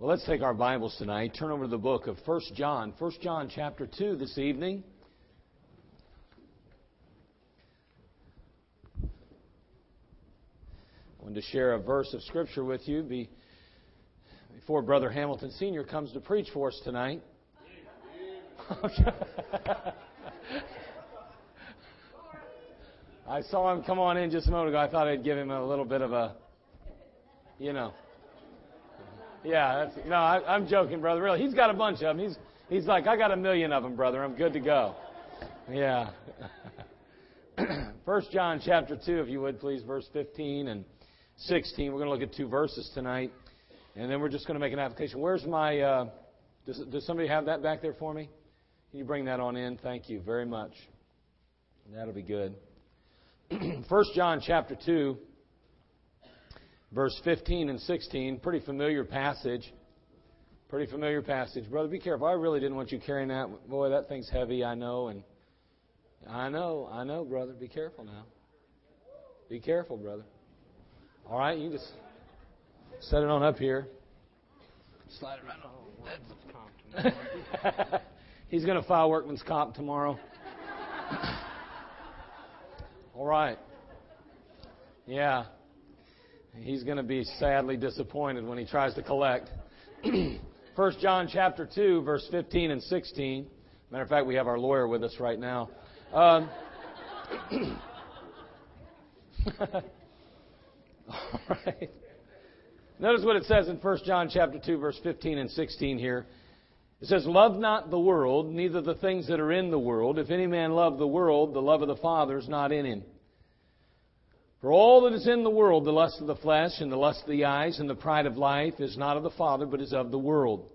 Well, let's take our Bibles tonight. Turn over to the book of 1 John. 1 John chapter 2 this evening. I wanted to share a verse of Scripture with you before Brother Hamilton Sr. comes to preach for us tonight. I saw him come on in just a moment ago. I thought I'd give him a little bit of a, Yeah, I'm joking, brother. Really, he's got a bunch of them. He's like, I got 1,000,000 of them, brother. I'm good to go. Yeah. 1 John chapter 2, if you would, please, verse 15 and 16. We're going to look at two verses tonight, and then we're just going to make an application. Where's my, does somebody have that back there for me? Can you bring that on in? Thank you very much. That'll be good. 1 John chapter 2. Verse 15 and 16, pretty familiar passage. Brother, be careful. I really didn't want you carrying that. Boy, that thing's heavy, I know. And I know, brother. Be careful now. Be careful, brother. All right, you just set it on up here. Slide it right on. He's going to file workman's comp tomorrow. All right. Yeah. He's going to be sadly disappointed when he tries to collect. 1 John chapter 2, verse 15 and 16. Matter of fact, we have our lawyer with us right now. All right. Notice what it says in 1 John chapter 2, verse 15 and 16 here. It says, "Love not the world, neither the things that are in the world. If any man love the world, the love of the Father is not in him. For all that is in the world, the lust of the flesh, and the lust of the eyes, and the pride of life, is not of the Father, but is of the world."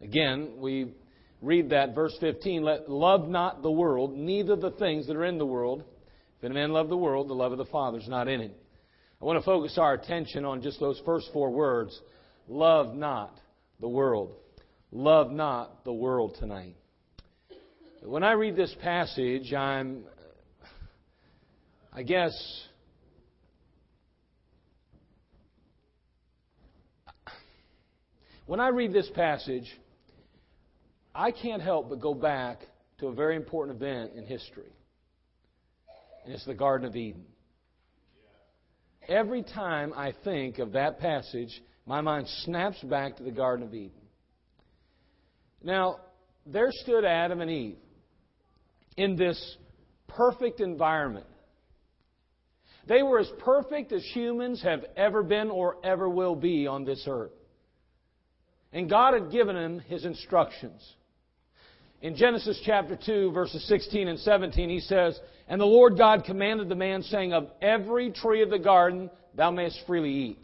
Again, we read that, verse 15, "Love not the world, neither the things that are in the world. If any man love the world, the love of the Father is not in it." I want to focus our attention on just those first four words. Love not the world. Love not the world tonight. When I read this passage, When I read this passage, I can't help but go back to a very important event in history. And it's the Garden of Eden. Every time I think of that passage, my mind snaps back to the Garden of Eden. Now, there stood Adam and Eve in this perfect environment. They were as perfect as humans have ever been or ever will be on this earth. And God had given him His instructions. In Genesis chapter 2, verses 16 and 17, He says, "And the Lord God commanded the man, saying, Of every tree of the garden thou mayest freely eat.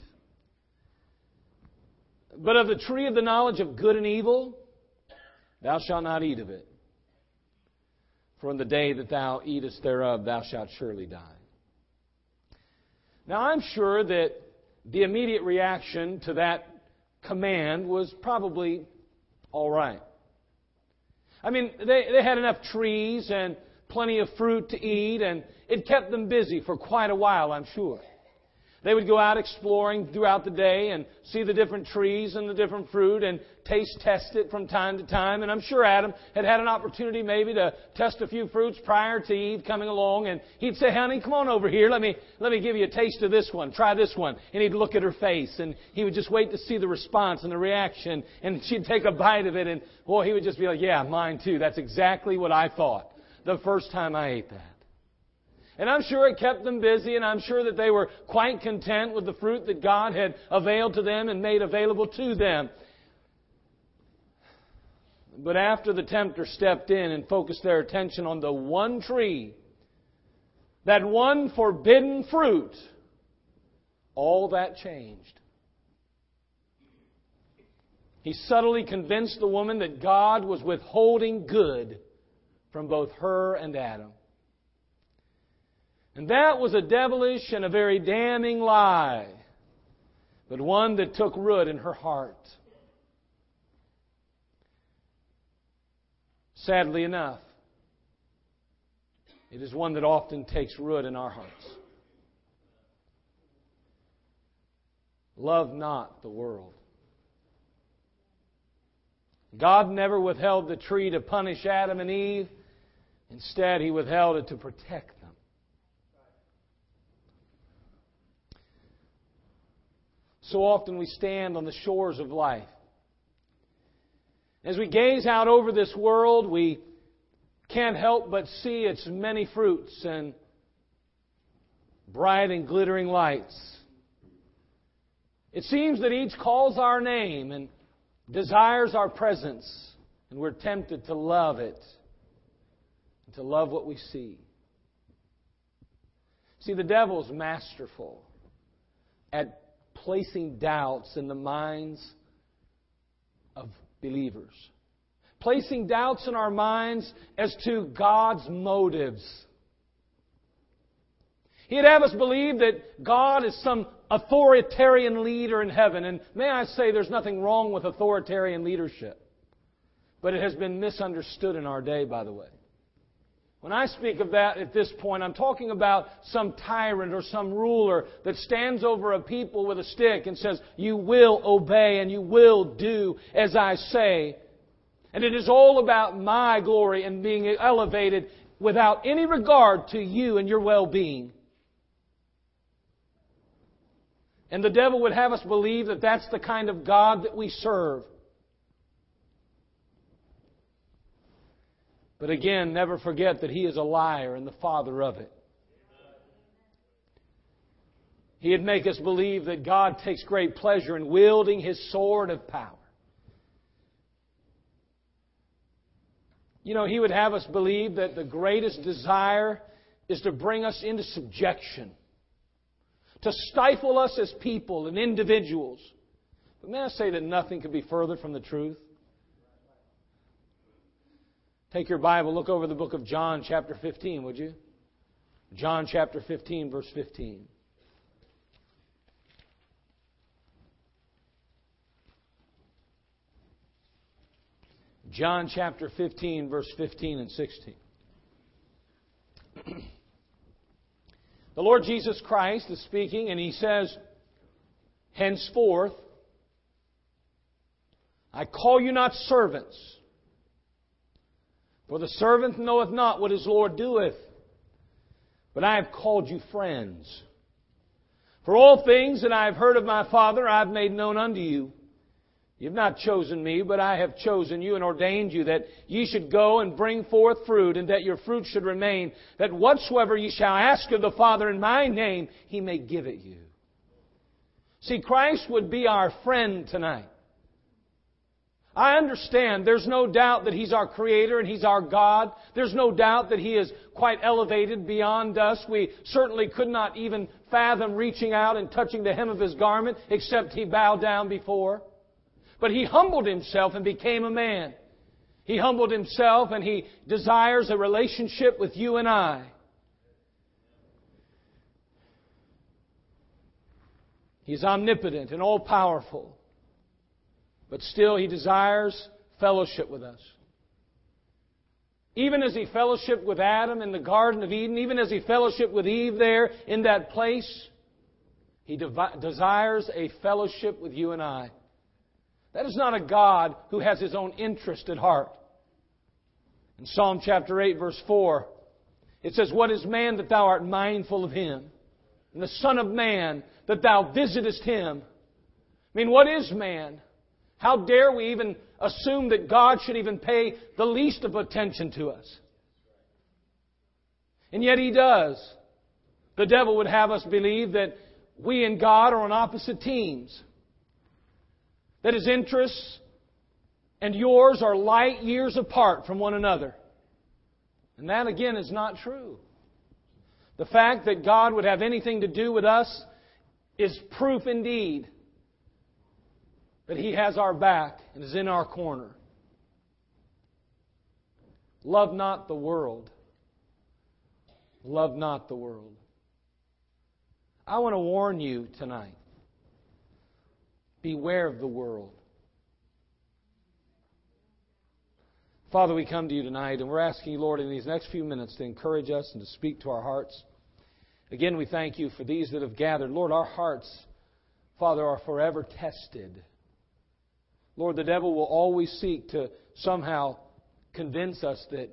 But of the tree of the knowledge of good and evil, thou shalt not eat of it. For in the day that thou eatest thereof, thou shalt surely die." Now, I'm sure that the immediate reaction to that command was probably all right. I mean, they had enough trees and plenty of fruit to eat, and it kept them busy for quite a while, I'm sure. They would go out exploring throughout the day and see the different trees and the different fruit and taste test it from time to time. And I'm sure Adam had had an opportunity maybe to test a few fruits prior to Eve coming along. And he'd say, "Honey, come on over here. Let me give you a taste of this one. Try this one." And he'd look at her face, and he would just wait to see the response and the reaction. And she'd take a bite of it, and boy, he would just be like, "Yeah, mine too. That's exactly what I thought the first time I ate that." And I'm sure it kept them busy, and I'm sure that they were quite content with the fruit that God had availed to them and made available to them. But after the tempter stepped in and focused their attention on the one tree, that one forbidden fruit, all that changed. He subtly convinced the woman that God was withholding good from both her and Adam. And that was a devilish and a very damning lie, but one that took root in her heart. Sadly enough, it is one that often takes root in our hearts. Love not the world. God never withheld the tree to punish Adam and Eve. Instead, He withheld it to protect them. So often we stand on the shores of life. As we gaze out over this world, we can't help but see its many fruits and bright and glittering lights. It seems that each calls our name and desires our presence, and we're tempted to love it, and to love what we see. See, the devil's masterful at placing doubts in the minds of believers. Placing doubts in our minds as to God's motives. He'd have us believe that God is some authoritarian leader in heaven. And may I say, there's nothing wrong with authoritarian leadership. But it has been misunderstood in our day, by the way. When I speak of that at this point, I'm talking about some tyrant or some ruler that stands over a people with a stick and says, "You will obey and you will do as I say." And it is all about my glory and being elevated without any regard to you and your well-being. And the devil would have us believe that that's the kind of God that we serve. But again, never forget that he is a liar and the father of it. He'd make us believe that God takes great pleasure in wielding His sword of power. You know, he would have us believe that the greatest desire is to bring us into subjection, to stifle us as people and individuals. But may I say that nothing could be further from the truth? Take your Bible, look over the book of John chapter 15, would you? John chapter 15, verse 15. John chapter 15, verse 15 and 16. The Lord Jesus Christ is speaking, and He says, "Henceforth, I call you not servants, for the servant knoweth not what his Lord doeth, but I have called you friends. For all things that I have heard of my Father I have made known unto you. You have not chosen me, but I have chosen you and ordained you that ye should go and bring forth fruit, and that your fruit should remain, that whatsoever ye shall ask of the Father in my name, He may give it you." See, Christ would be our friend tonight. I understand there's no doubt that He's our Creator and He's our God. There's no doubt that He is quite elevated beyond us. We certainly could not even fathom reaching out and touching the hem of His garment except He bowed down before. But He humbled Himself and became a man. He humbled Himself and He desires a relationship with you and I. He's omnipotent and all-powerful. But still He desires fellowship with us. Even as He fellowshiped with Adam in the Garden of Eden, even as He fellowshiped with Eve there in that place, He desires a fellowship with you and I. That is not a God who has His own interest at heart. In Psalm chapter 8, verse 4, it says, "What is man that Thou art mindful of him? And the Son of Man that Thou visitest him?" I mean, what is man? How dare we even assume that God should even pay the least of attention to us? And yet He does. The devil would have us believe that we and God are on opposite teams. That His interests and yours are light years apart from one another. And that, again, is not true. The fact that God would have anything to do with us is proof indeed that He has our back and is in our corner. Love not the world. Love not the world. I want to warn you tonight. Beware of the world. Father, we come to You tonight, and we're asking You, Lord, in these next few minutes to encourage us and to speak to our hearts. Again, we thank You for these that have gathered. Lord, our hearts, Father, are forever tested. Lord, the devil will always seek to somehow convince us that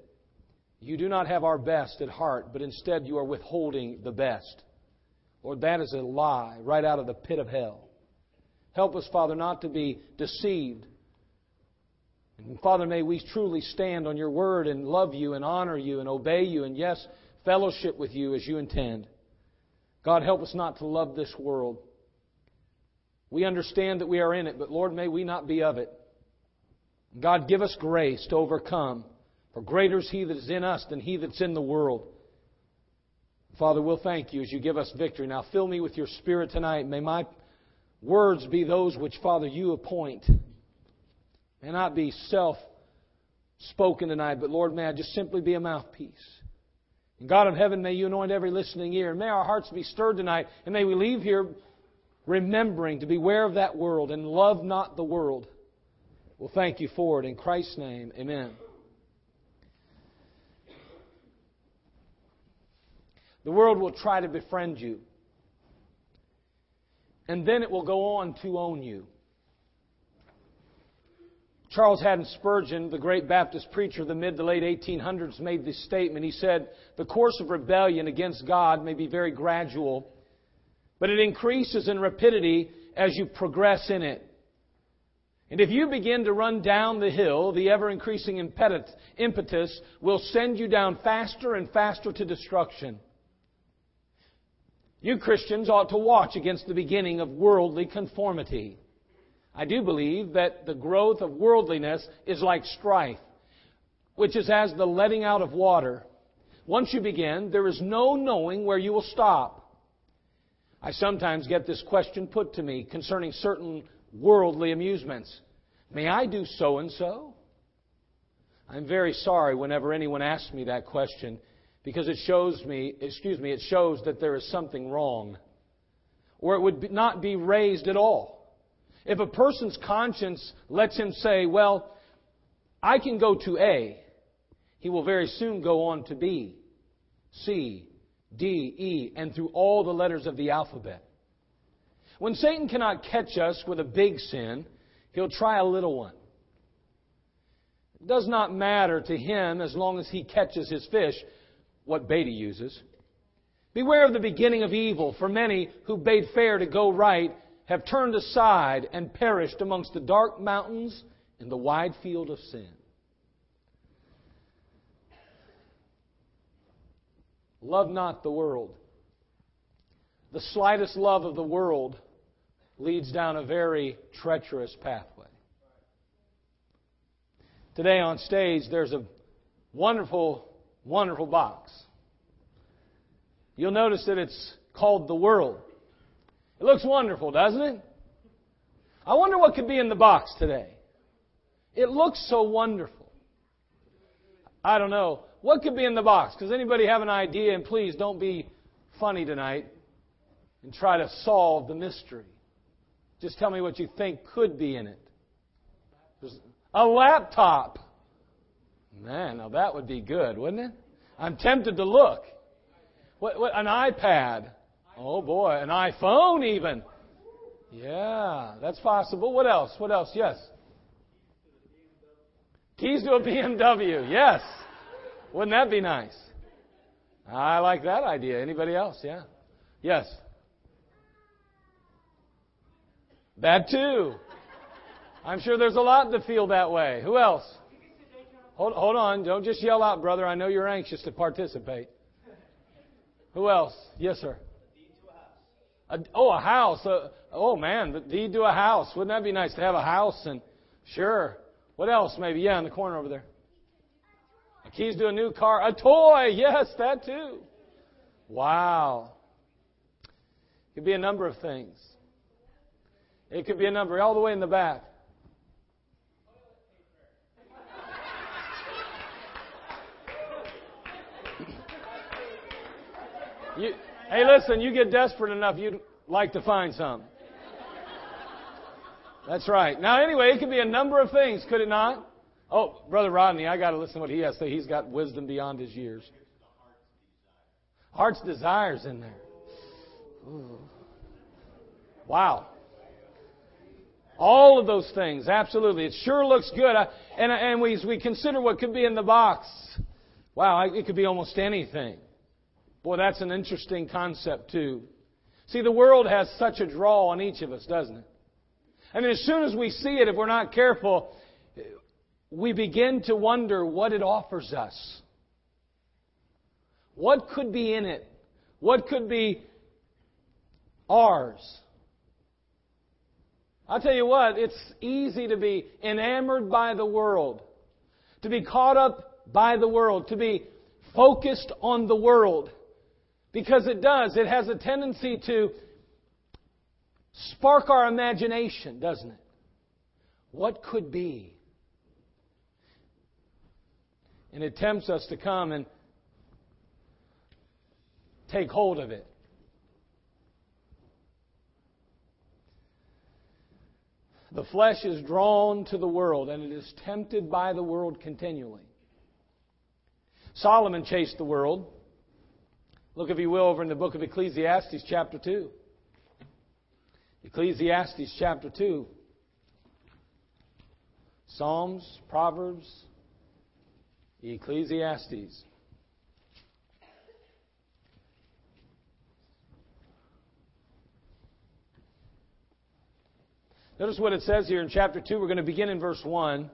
you do not have our best at heart, but instead you are withholding the best. Lord, that is a lie right out of the pit of hell. Help us, Father, not to be deceived. And Father, may we truly stand on your word and love you and honor you and obey you and, yes, fellowship with you as you intend. God, help us not to love this world. We understand that we are in it, but Lord, may we not be of it. God, give us grace to overcome, for greater is He that is in us than he that's in the world. Father, we'll thank you as you give us victory. Now fill me with your Spirit tonight. May my words be those which, Father, you appoint. May not be self-spoken tonight, but Lord, may I just simply be a mouthpiece. And God of heaven, may you anoint every listening ear. And may our hearts be stirred tonight. And may we leave here remembering to beware of that world and love not the world. We'll thank you for it. In Christ's name, amen. The world will try to befriend you. And then it will go on to own you. Charles Haddon Spurgeon, the great Baptist preacher of the mid to late 1800s, made this statement. He said, "The course of rebellion against God may be very gradual, but it increases in rapidity as you progress in it. And if you begin to run down the hill, the ever-increasing impetus will send you down faster and faster to destruction." You Christians ought to watch against the beginning of worldly conformity. I do believe that the growth of worldliness is like strife, which is as the letting out of water. Once you begin, there is no knowing where you will stop. I sometimes get this question put to me concerning certain worldly amusements. May I do so-and-so? I'm very sorry whenever anyone asks me that question, because it shows me, it shows that there is something wrong, or it would not be raised at all. If a person's conscience lets him say, well, I can go to A, he will very soon go on to B, C, D, E, and through all the letters of the alphabet. When Satan cannot catch us with a big sin, he'll try a little one. It does not matter to him as long as he catches his fish, what bait he uses. Beware of the beginning of evil, for many who bade fair to go right have turned aside and perished amongst the dark mountains in the wide field of sin. Love not the world. The slightest love of the world leads down a very treacherous pathway. Today on stage, there's a wonderful, wonderful box. You'll notice that it's called the world. It looks wonderful, doesn't it? I wonder what could be in the box today. It looks so wonderful. I don't know. What could be in the box? Does anybody have an idea? And please don't be funny tonight and try to solve the mystery. Just tell me what you think could be in it. There's a laptop. Man, now that would be good, wouldn't it? I'm tempted to look. What an iPad. Oh, boy, an iPhone even. Yeah, that's possible. What else? What else? Yes. Keys to a BMW. Yes. Wouldn't that be nice? I like that idea. Anybody else? Yeah. Yes. That too. I'm sure there's a lot to feel that way. Who else? Hold on. Don't just yell out, brother. I know you're anxious to participate. Who else? Yes, sir. A house. Man, the deed to a house. Wouldn't that be nice to have a house? And sure. What else? Maybe, yeah, in the corner over there. A keys to a new car. A toy. Yes, that too. Wow. It could be a number of things. It could be a number all the way in the back. Hey, listen, you get desperate enough, you'd like to find some. That's right. Now, anyway, it could be a number of things, could it not? Oh, Brother Rodney, I got to listen to what he has to say. He's got wisdom beyond his years. Heart's desires in there. Ooh. Wow. All of those things, absolutely. It sure looks good. And we consider what could be in the box. Wow, it could be almost anything. Boy, that's an interesting concept too. See, the world has such a draw on each of us, doesn't it? I mean, as soon as we see it, if we're not careful, we begin to wonder what it offers us. What could be in it? What could be ours? I'll tell you what, it's easy to be enamored by the world, to be caught up by the world, to be focused on the world. Because it does. It has a tendency to spark our imagination, doesn't it? What could be? And it tempts us to come and take hold of it. The flesh is drawn to the world, and it is tempted by the world continually. Solomon chased the world. Look, if you will, over in the book of Ecclesiastes chapter 2. Ecclesiastes chapter 2. Psalms, Proverbs, Ecclesiastes. Notice what it says here in chapter 2. We're going to begin in verse 1.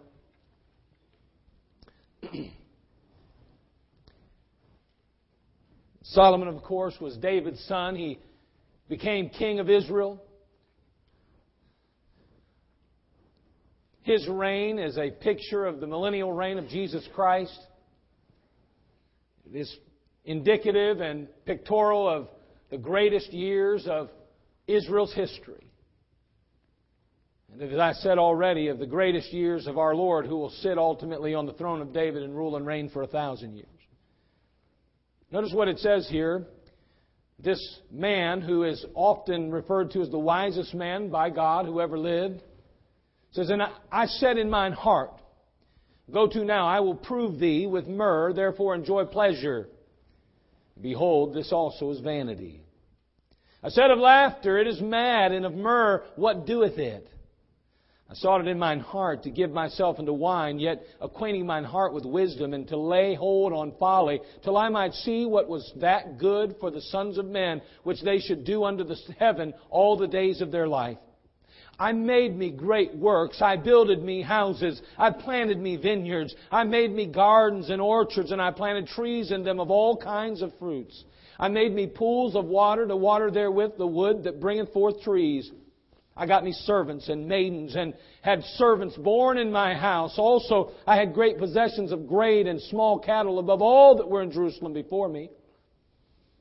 Solomon, of course, was David's son. He became king of Israel. His reign is a picture of the millennial reign of Jesus Christ. It is indicative and pictorial of the greatest years of Israel's history. And as I said already, of the greatest years of our Lord, who will sit ultimately on the throne of David and rule and reign for 1,000 years. Notice what it says here. This man, who is often referred to as the wisest man by God who ever lived, says, "And I said in mine heart, go to now, I will prove thee with myrrh, therefore enjoy pleasure. Behold, this also is vanity. I said of laughter, it is mad, and of myrrh, what doeth it? I sought it in mine heart to give myself unto wine, yet acquainting mine heart with wisdom, and to lay hold on folly, till I might see what was that good for the sons of men, which they should do under the heaven all the days of their life. I made me great works, I builded me houses, I planted me vineyards, I made me gardens and orchards, and I planted trees in them of all kinds of fruits. I made me pools of water to water therewith the wood that bringeth forth trees. I got me servants and maidens, and had servants born in my house. Also, I had great possessions of great and small cattle above all that were in Jerusalem before me.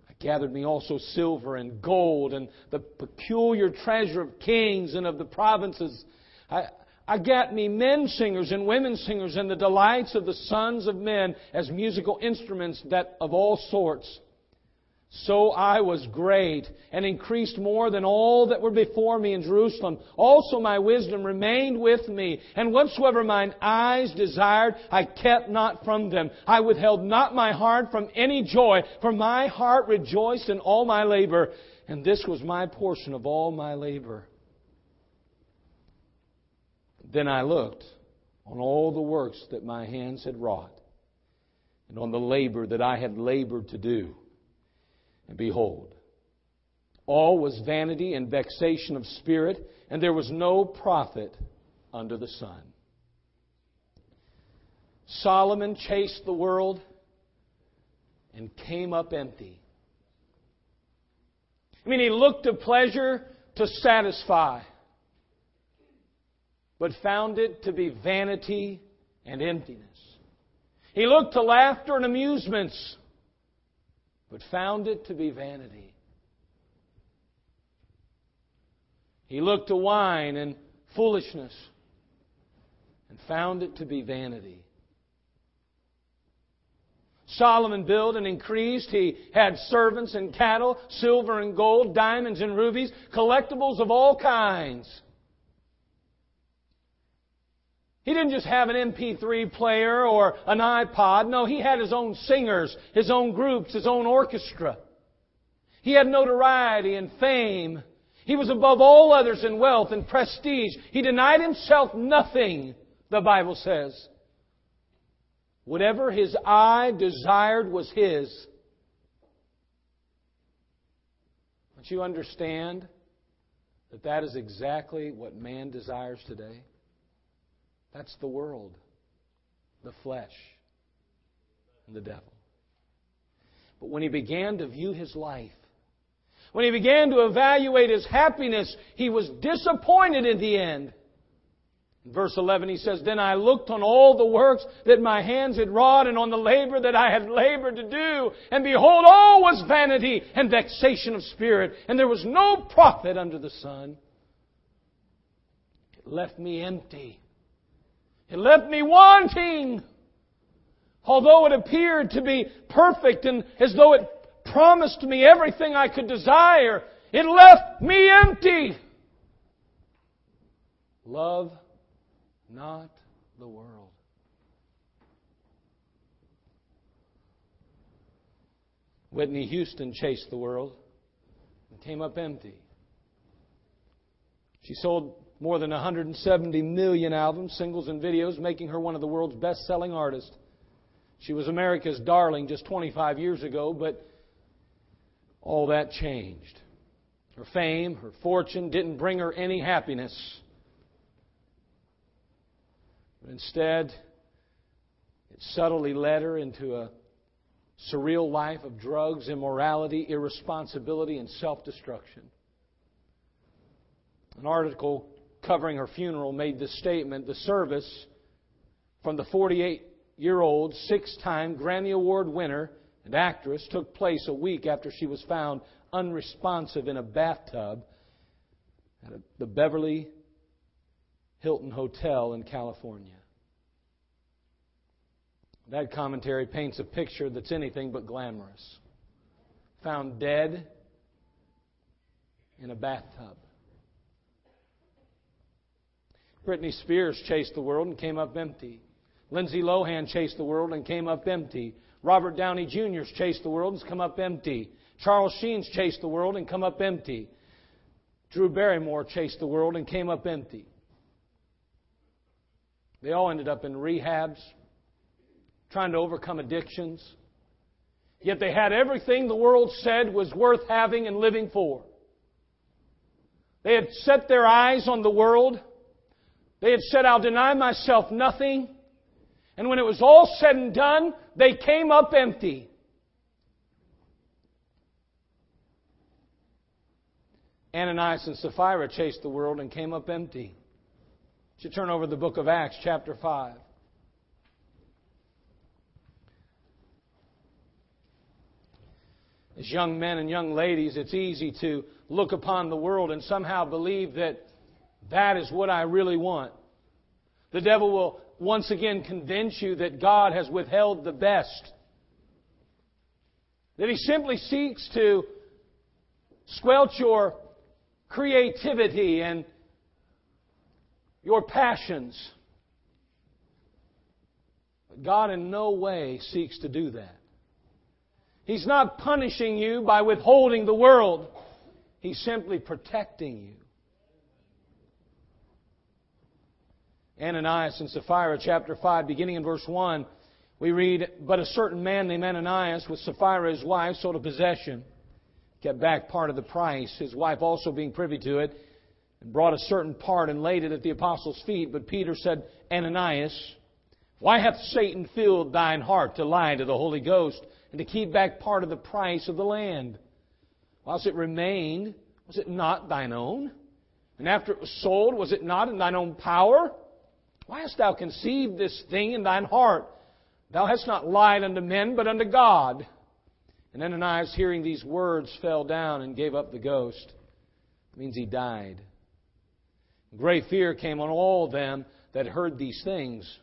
I gathered me also silver and gold, and the peculiar treasure of kings and of the provinces. I got me men singers and women singers, and the delights of the sons of men as musical instruments that of all sorts. So I was great, and increased more than all that were before me in Jerusalem. Also my wisdom remained with me, and whatsoever mine eyes desired, I kept not from them. I withheld not my heart from any joy, for my heart rejoiced in all my labor, and this was my portion of all my labor. Then I looked on all the works that my hands had wrought, and on the labor that I had labored to do. And behold, all was vanity and vexation of spirit, and there was no profit under the sun." Solomon chased the world and came up empty. I mean, he looked to pleasure to satisfy, but found it to be vanity and emptiness. He looked to laughter and amusements, but found it to be vanity. He looked to wine and foolishness, and found it to be vanity. Solomon built and increased. He had servants and cattle, silver and gold, diamonds and rubies, collectibles of all kinds. He didn't just have an MP3 player or an iPod. No, he had his own singers, his own groups, his own orchestra. He had notoriety and fame. He was above all others in wealth and prestige. He denied himself nothing, the Bible says. Whatever his eye desired was his. Don't you understand that that is exactly what man desires today? That's the world, the flesh, and the devil. But when he began to view his life, when he began to evaluate his happiness, he was disappointed in the end. In verse 11 he says, "Then I looked on all the works that my hands had wrought and on the labor that I had labored to do. And behold, all was vanity and vexation of spirit. And there was no profit under the sun." It left me empty. It left me wanting. Although it appeared to be perfect and as though it promised me everything I could desire, it left me empty. Love not the world. Whitney Houston chased the world and came up empty. She sold more than 170 million albums, singles, and videos, making her one of the world's best-selling artists. She was America's darling just 25 years ago, but all that changed. Her fame, her fortune didn't bring her any happiness. But instead, it subtly led her into a surreal life of drugs, immorality, irresponsibility, and self-destruction. An article covering her funeral made this statement: "The service from the 48-year-old, six-time Grammy Award winner and actress took place a week after she was found unresponsive in a bathtub at the Beverly Hilton Hotel in California." That commentary paints a picture that's anything but glamorous. Found dead in a bathtub. Britney Spears chased the world and came up empty. Lindsay Lohan chased the world and came up empty. Robert Downey Jr. chased the world and has come up empty. Charles Sheen's chased the world and come up empty. Drew Barrymore chased the world and came up empty. They all ended up in rehabs, trying to overcome addictions. Yet they had everything the world said was worth having and living for. They had set their eyes on the world. They had said, "I'll deny myself nothing." And when it was all said and done, they came up empty. Ananias and Sapphira chased the world and came up empty. You should turn over the book of Acts, chapter 5. As young men and young ladies, it's easy to look upon the world and somehow believe that that is what I really want. The devil will once again convince you that God has withheld the best. That He simply seeks to squelch your creativity and your passions. But God in no way seeks to do that. He's not punishing you by withholding the world. He's simply protecting you. Ananias and Sapphira, chapter 5, beginning in verse 1, we read, "But a certain man named Ananias, with Sapphira his wife, sold a possession, kept back part of the price, his wife also being privy to it, and brought a certain part and laid it at the apostles' feet. But Peter said, 'Ananias, why hath Satan filled thine heart to lie to the Holy Ghost and to keep back part of the price of the land? Whilst it remained, was it not thine own? And after it was sold, was it not in thine own power? Why hast thou conceived this thing in thine heart? Thou hast not lied unto men, but unto God.' And Ananias, hearing these words, fell down and gave up the ghost." It means he died. "Great fear came on all them that heard these things.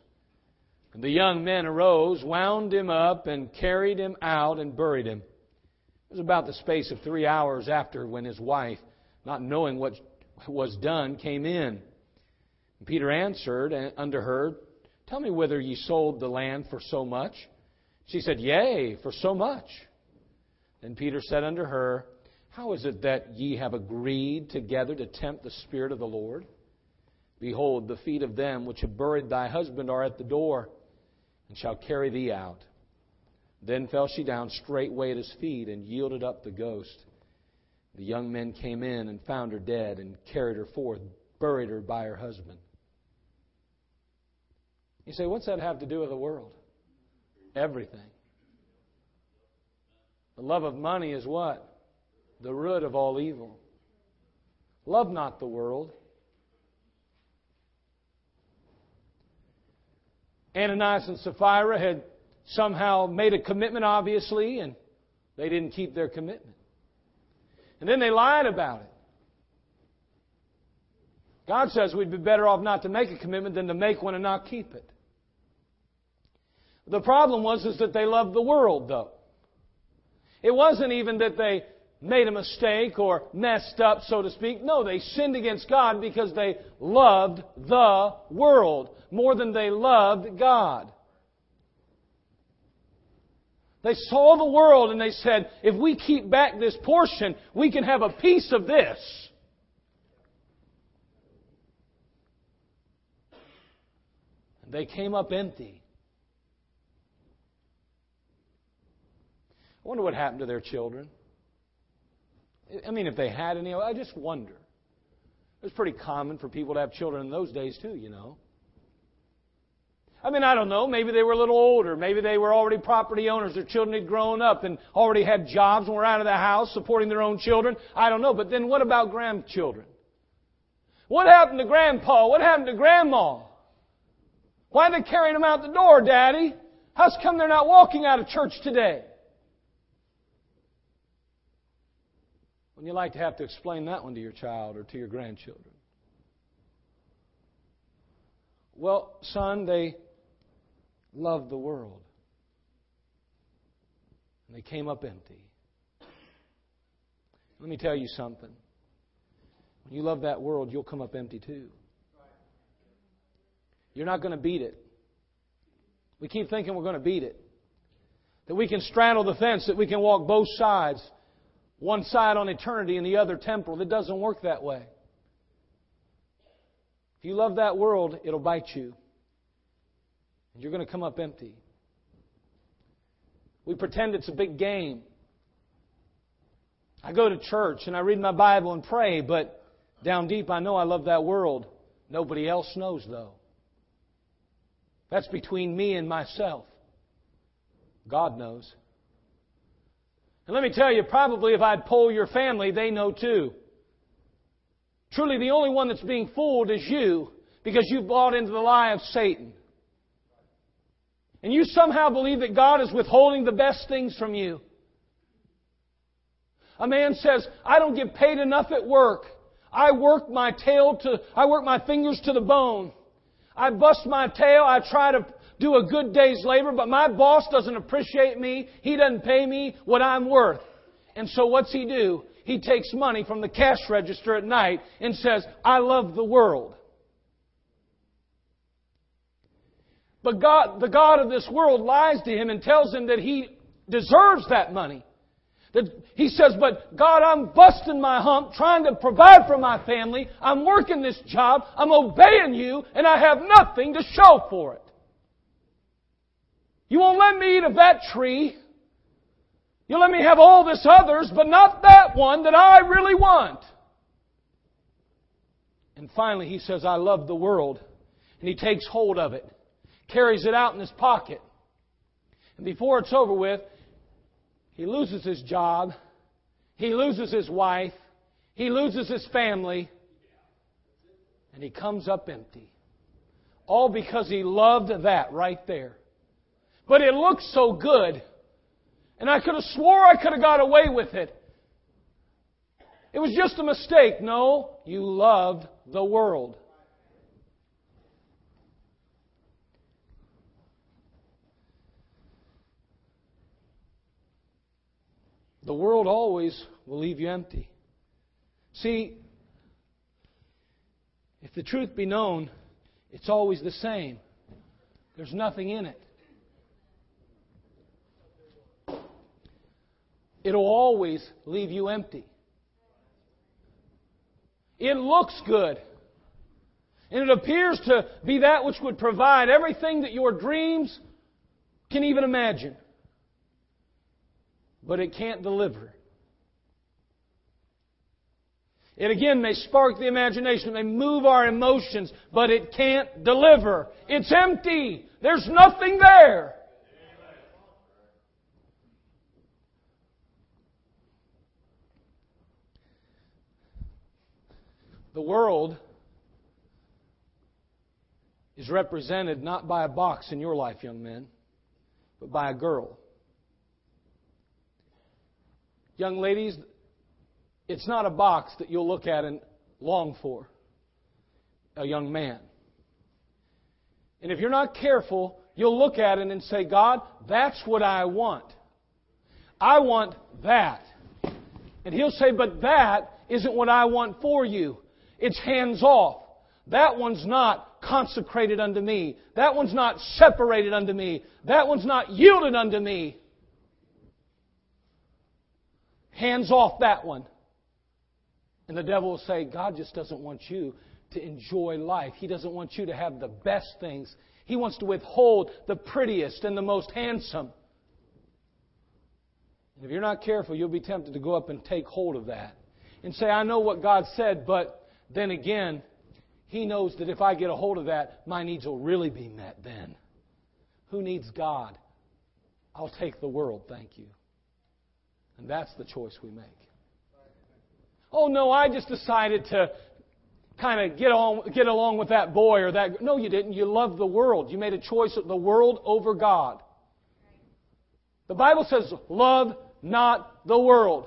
And the young men arose, wound him up, and carried him out and buried him. It was about the space of 3 hours after when his wife, not knowing what was done, came in. And Peter answered unto her, 'Tell me whether ye sold the land for so much?' She said, 'Yea, for so much.' And Peter said unto her, How is it that ye have agreed together to tempt the Spirit of the Lord? Behold, the feet of them which have buried thy husband are at the door, and shall carry thee out. Then fell she down straightway at his feet, and yielded up the ghost. The young men came in and found her dead, and carried her forth, buried her by her husband. You say, what's that have to do with the world? Everything. The love of money is what? The root of all evil. Love not the world. Ananias and Sapphira had somehow made a commitment, obviously, and they didn't keep their commitment. And then they lied about it. God says we'd be better off not to make a commitment than to make one and not keep it. The problem was that they loved the world, though. It wasn't even that they made a mistake or messed up, so to speak. No, they sinned against God because they loved the world more than they loved God. They saw the world and they said, if we keep back this portion, we can have a piece of this. And they came up empty. I wonder what happened to their children. I mean, if they had any, I just wonder. It was pretty common for people to have children in those days too, you know. I mean, I don't know. Maybe they were a little older. Maybe they were already property owners. Their children had grown up and already had jobs and were out of the house supporting their own children. I don't know. But then what about grandchildren? What happened to Grandpa? What happened to Grandma? Why are they carrying them out the door, Daddy? How's come they're not walking out of church today? Wouldn't you like to have to explain that one to your child or to your grandchildren? Well, son, they loved the world. And they came up empty. Let me tell you something. When you love that world, you'll come up empty too. You're not going to beat it. We keep thinking we're going to beat it. That we can straddle the fence, that we can walk both sides. One side on eternity and the other temporal. It doesn't work that way. If you love that world, it'll bite you. And you're going to come up empty. We pretend it's a big game. I go to church and I read my Bible and pray, but down deep I know I love that world. Nobody else knows, though. That's between me and myself. God knows. And let me tell you, probably if I'd poll your family, they know too. Truly, the only one that's being fooled is you, because you bought into the lie of Satan. And you somehow believe that God is withholding the best things from you. A man says, I don't get paid enough at work. I work my fingers to the bone. I bust my tail. I try to do a good day's labor, but my boss doesn't appreciate me. He doesn't pay me what I'm worth. And so what's he do? He takes money from the cash register at night and says, I love the world. But God, the God of this world, lies to him and tells him that he deserves that money. He says, but God, I'm busting my hump, trying to provide for my family. I'm working this job. I'm obeying you, and I have nothing to show for it. You won't let me eat of that tree. You'll let me have all this others, but not that one that I really want. And finally, he says, I love the world. And he takes hold of it, carries it out in his pocket. And before it's over with, he loses his job. He loses his wife. He loses his family. And he comes up empty. All because he loved that right there. But it looked so good. And I could have swore I could have got away with it. It was just a mistake. No, you loved the world. The world always will leave you empty. See, if the truth be known, it's always the same. There's nothing in it. It'll always leave you empty. It looks good. And it appears to be that which would provide everything that your dreams can even imagine. But it can't deliver. It again may spark the imagination, may move our emotions, but it can't deliver. It's empty. There's nothing there. The world is represented not by a box in your life, young men, but by a girl. Young ladies, it's not a box that you'll look at and long for, a young man. And if you're not careful, you'll look at it and say, God, that's what I want. I want that. And He'll say, but that isn't what I want for you. It's hands off. That one's not consecrated unto me. That one's not separated unto me. That one's not yielded unto me. Hands off that one. And the devil will say, God just doesn't want you to enjoy life. He doesn't want you to have the best things. He wants to withhold the prettiest and the most handsome. And if you're not careful, you'll be tempted to go up and take hold of that and say, I know what God said, but then again, He knows that if I get a hold of that, my needs will really be met then. Who needs God? I'll take the world, thank you. And that's the choice we make. Oh, no, I just decided to kind of get along with that boy or that... No, you didn't. You loved the world. You made a choice of the world over God. The Bible says, love not the world.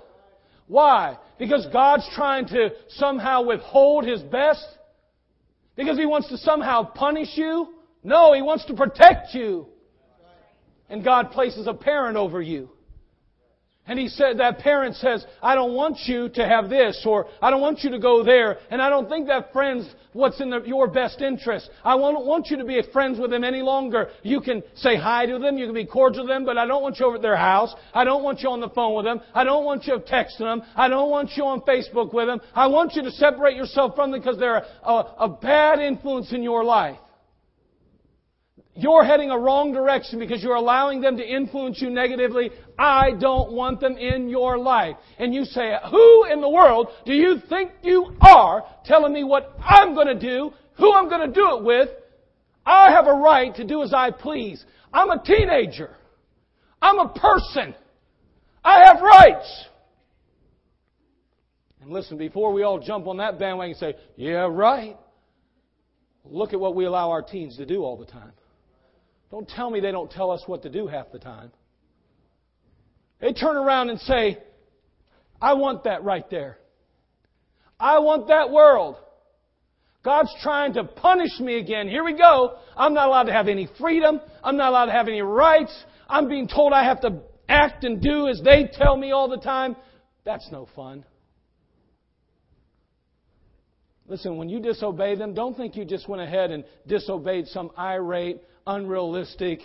Why? Because God's trying to somehow withhold His best? Because He wants to somehow punish you? No, He wants to protect you. And God places a parent over you. And He said, that parent says, I don't want you to have this, or I don't want you to go there, and I don't think that friend's what's in your best interest. I don't want you to be friends with them any longer. You can say hi to them, you can be cordial to them, but I don't want you over at their house. I don't want you on the phone with them. I don't want you texting them. I don't want you on Facebook with them. I want you to separate yourself from them because they're a bad influence in your life. You're heading a wrong direction because you're allowing them to influence you negatively. I don't want them in your life. And you say, who in the world do you think you are telling me what I'm going to do, who I'm going to do it with? I have a right to do as I please. I'm a teenager. I'm a person. I have rights. And listen, before we all jump on that bandwagon and say, yeah, right, look at what we allow our teens to do all the time. Don't tell me they don't tell us what to do half the time. They turn around and say, I want that right there. I want that world. God's trying to punish me again. Here we go. I'm not allowed to have any freedom. I'm not allowed to have any rights. I'm being told I have to act and do as they tell me all the time. That's no fun. Listen, when you disobey them, don't think you just went ahead and disobeyed some irate, unrealistic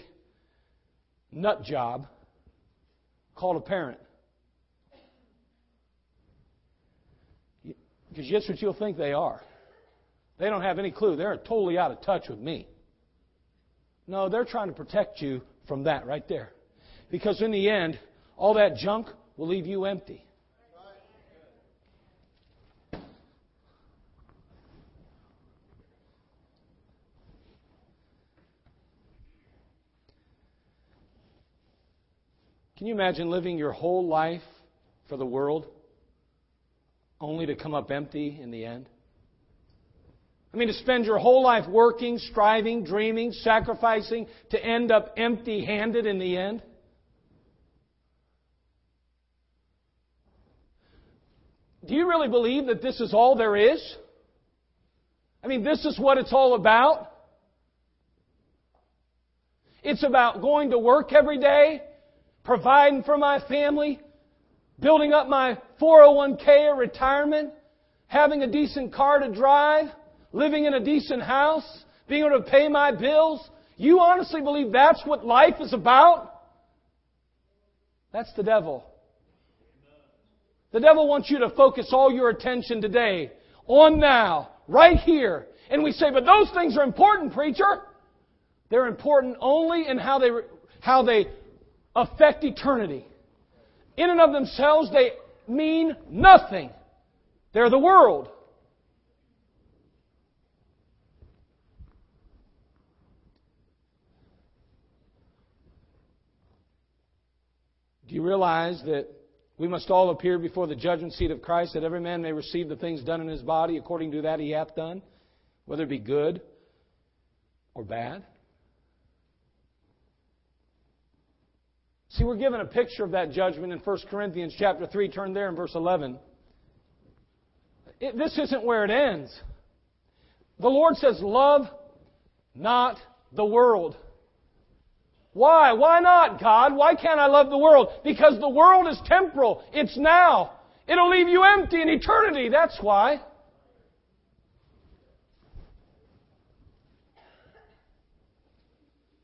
nut job called a parent. Because that's what you'll think they are. They don't have any clue. They're totally out of touch with me. No, they're trying to protect you from that right there. Because in the end, all that junk will leave you empty. Can you imagine living your whole life for the world only to come up empty in the end? I mean, to spend your whole life working, striving, dreaming, sacrificing to end up empty-handed in the end? Do you really believe that this is all there is? I mean, this is what it's all about? It's about going to work every day, providing for my family, building up my 401k or retirement, having a decent car to drive, living in a decent house, being able to pay my bills. You honestly believe that's what life is about? That's the devil. The devil wants you to focus all your attention today on now, right here. And we say, but those things are important, preacher. They're important only in how they affect eternity. In and of themselves, they mean nothing. They're the world. Do you realize that we must all appear before the judgment seat of Christ, that every man may receive the things done in his body according to that he hath done, whether it be good or bad? See, we're given a picture of that judgment in 1 Corinthians chapter 3. Turn there in verse 11. This isn't where it ends. The Lord says, love not the world. Why? Why not, God? Why can't I love the world? Because the world is temporal. It's now. It'll leave you empty in eternity. That's why.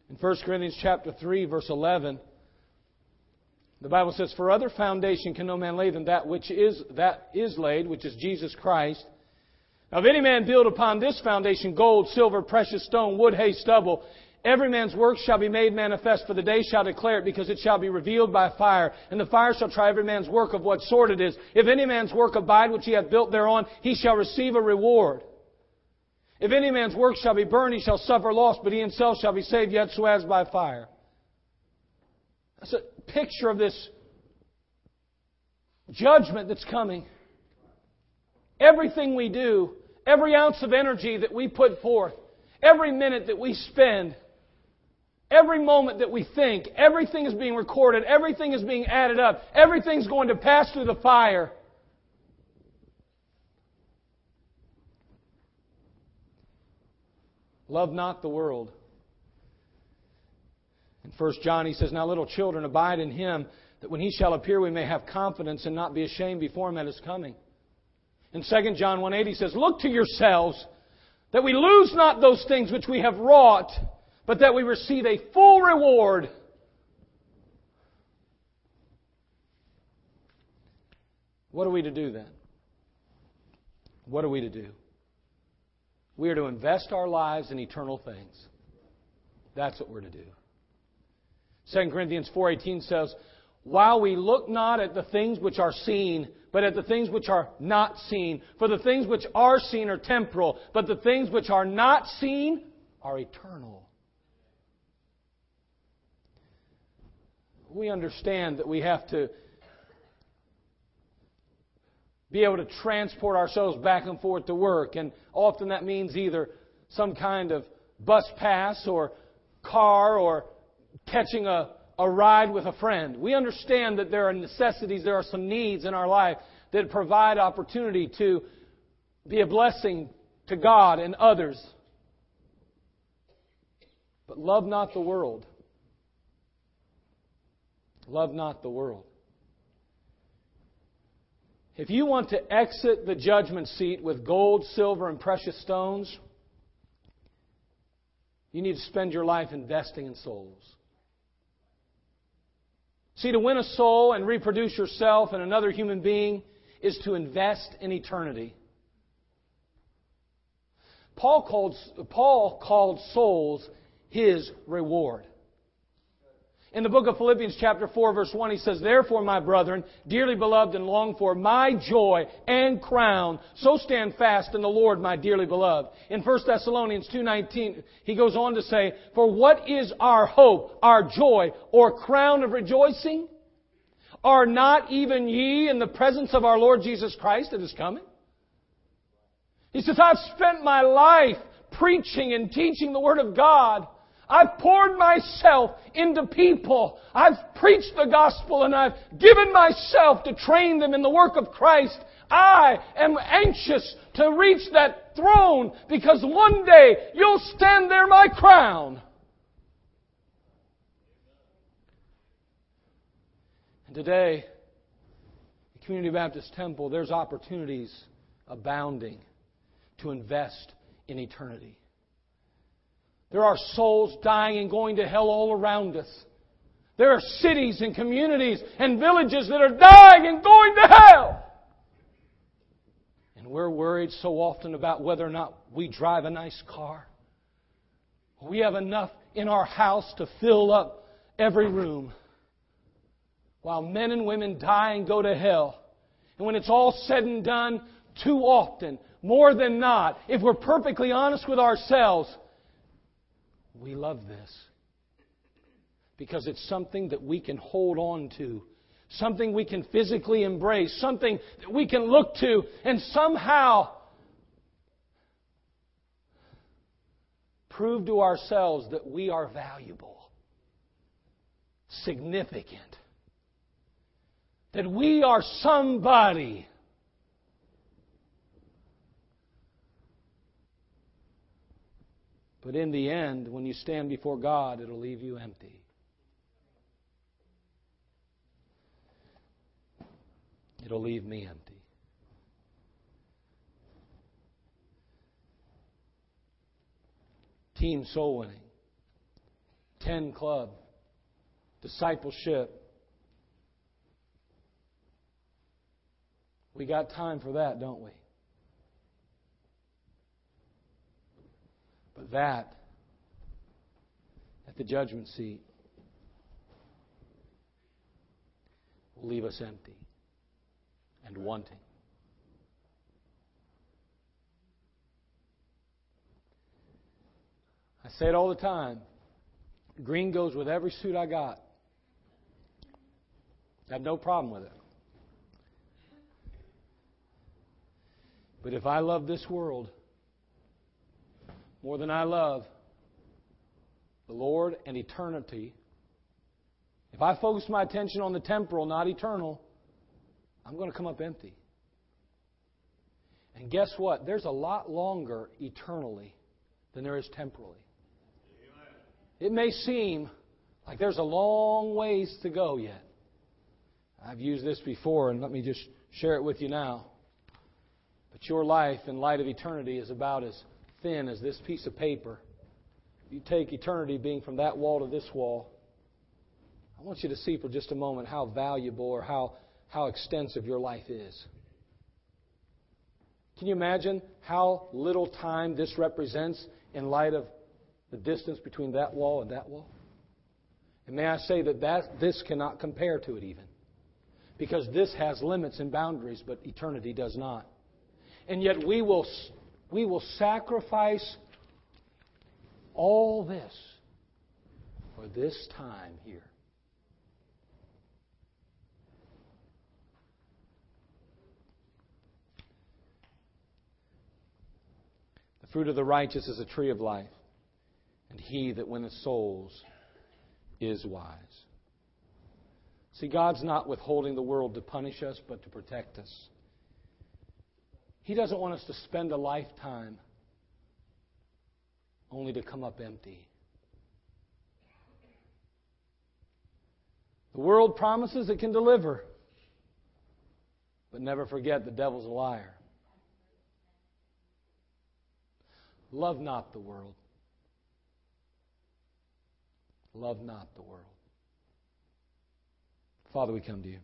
In 1 Corinthians chapter 3, verse 11, the Bible says, for other foundation can no man lay than that which is laid, which is Jesus Christ. Now, if any man build upon this foundation gold, silver, precious stone, wood, hay, stubble, every man's work shall be made manifest, for the day shall declare it, because it shall be revealed by fire. And the fire shall try every man's work of what sort it is. If any man's work abide which he hath built thereon, he shall receive a reward. If any man's work shall be burned, he shall suffer loss, but he himself shall be saved, yet so as by fire. That's a picture of this judgment that's coming. Everything we do, every ounce of energy that we put forth, every minute that we spend, every moment that we think, everything is being recorded, everything is being added up, everything's going to pass through the fire. Love not the world. In 1 John he says, now little children, abide in Him, that when He shall appear we may have confidence and not be ashamed before Him at His coming. In 2 John 1:8 he says, look to yourselves, that we lose not those things which we have wrought, but that we receive a full reward. What are we to do then? What are we to do? We are to invest our lives in eternal things. That's what we're to do. 2 Corinthians 4:18 says, while we look not at the things which are seen, but at the things which are not seen. For the things which are seen are temporal, but the things which are not seen are eternal. We understand that we have to be able to transport ourselves back and forth to work. And often that means either some kind of bus pass or car or catching a ride with a friend. We understand that there are necessities, there are some needs in our life that provide opportunity to be a blessing to God and others. But love not the world. Love not the world. If you want to exit the judgment seat with gold, silver, and precious stones, you need to spend your life investing in souls. See, to win a soul and reproduce yourself and another human being is to invest in eternity. Paul called souls his reward. In the book of Philippians chapter 4, verse 1, he says, therefore, my brethren, dearly beloved and longed for, my joy and crown, so stand fast in the Lord, my dearly beloved. In 1 Thessalonians 2:19, he goes on to say, for what is our hope, our joy, or crown of rejoicing? Are not even ye in the presence of our Lord Jesus Christ that is coming? He says, I've spent my life preaching and teaching the Word of God. I've poured myself into people. I've preached the gospel and I've given myself to train them in the work of Christ. I am anxious to reach that throne because one day you'll stand there, my crown. And today, at Community Baptist Temple, there's opportunities abounding to invest in eternity. There are souls dying and going to hell all around us. There are cities and communities and villages that are dying and going to hell. And We're worried so often about whether or not we drive a nice car. We have enough in our house to fill up every room. While men and women die and go to hell. And when it's all said and done, too often, more than not, if we're perfectly honest with ourselves, we love this. Because it's something that we can hold on to. Something we can physically embrace. Something that we can look to. And somehow prove to ourselves that we are valuable. Significant. That we are somebody. But in the end, when you stand before God, it'll leave you empty. It'll leave me empty. Team soul winning. 10 club. Discipleship. We got time for that, don't we? But that, at the judgment seat, will leave us empty and wanting. I say it all the time. Green goes with every suit I got. I have no problem with it. But if I love this world more than I love the Lord and eternity, if I focus my attention on the temporal, not eternal, I'm going to come up empty. And guess what? There's a lot longer eternally than there is temporally. It may seem like there's a long ways to go yet. I've used this before, and let me just share it with you now. But your life in light of eternity is about as thin as this piece of paper. If you take eternity being from that wall to this wall, I want you to see for just a moment how valuable or how extensive your life is. Can you imagine how little time this represents in light of the distance between that wall and that wall? And may I say that this cannot compare to it even. Because this has limits and boundaries, but eternity does not. And yet we will sacrifice all this for this time here. The fruit of the righteous is a tree of life, and he that winneth souls is wise. See, God's not withholding the world to punish us, but to protect us. He doesn't want us to spend a lifetime only to come up empty. The world promises it can deliver. But never forget, the devil's a liar. Love not the world. Love not the world. Father, we come to you.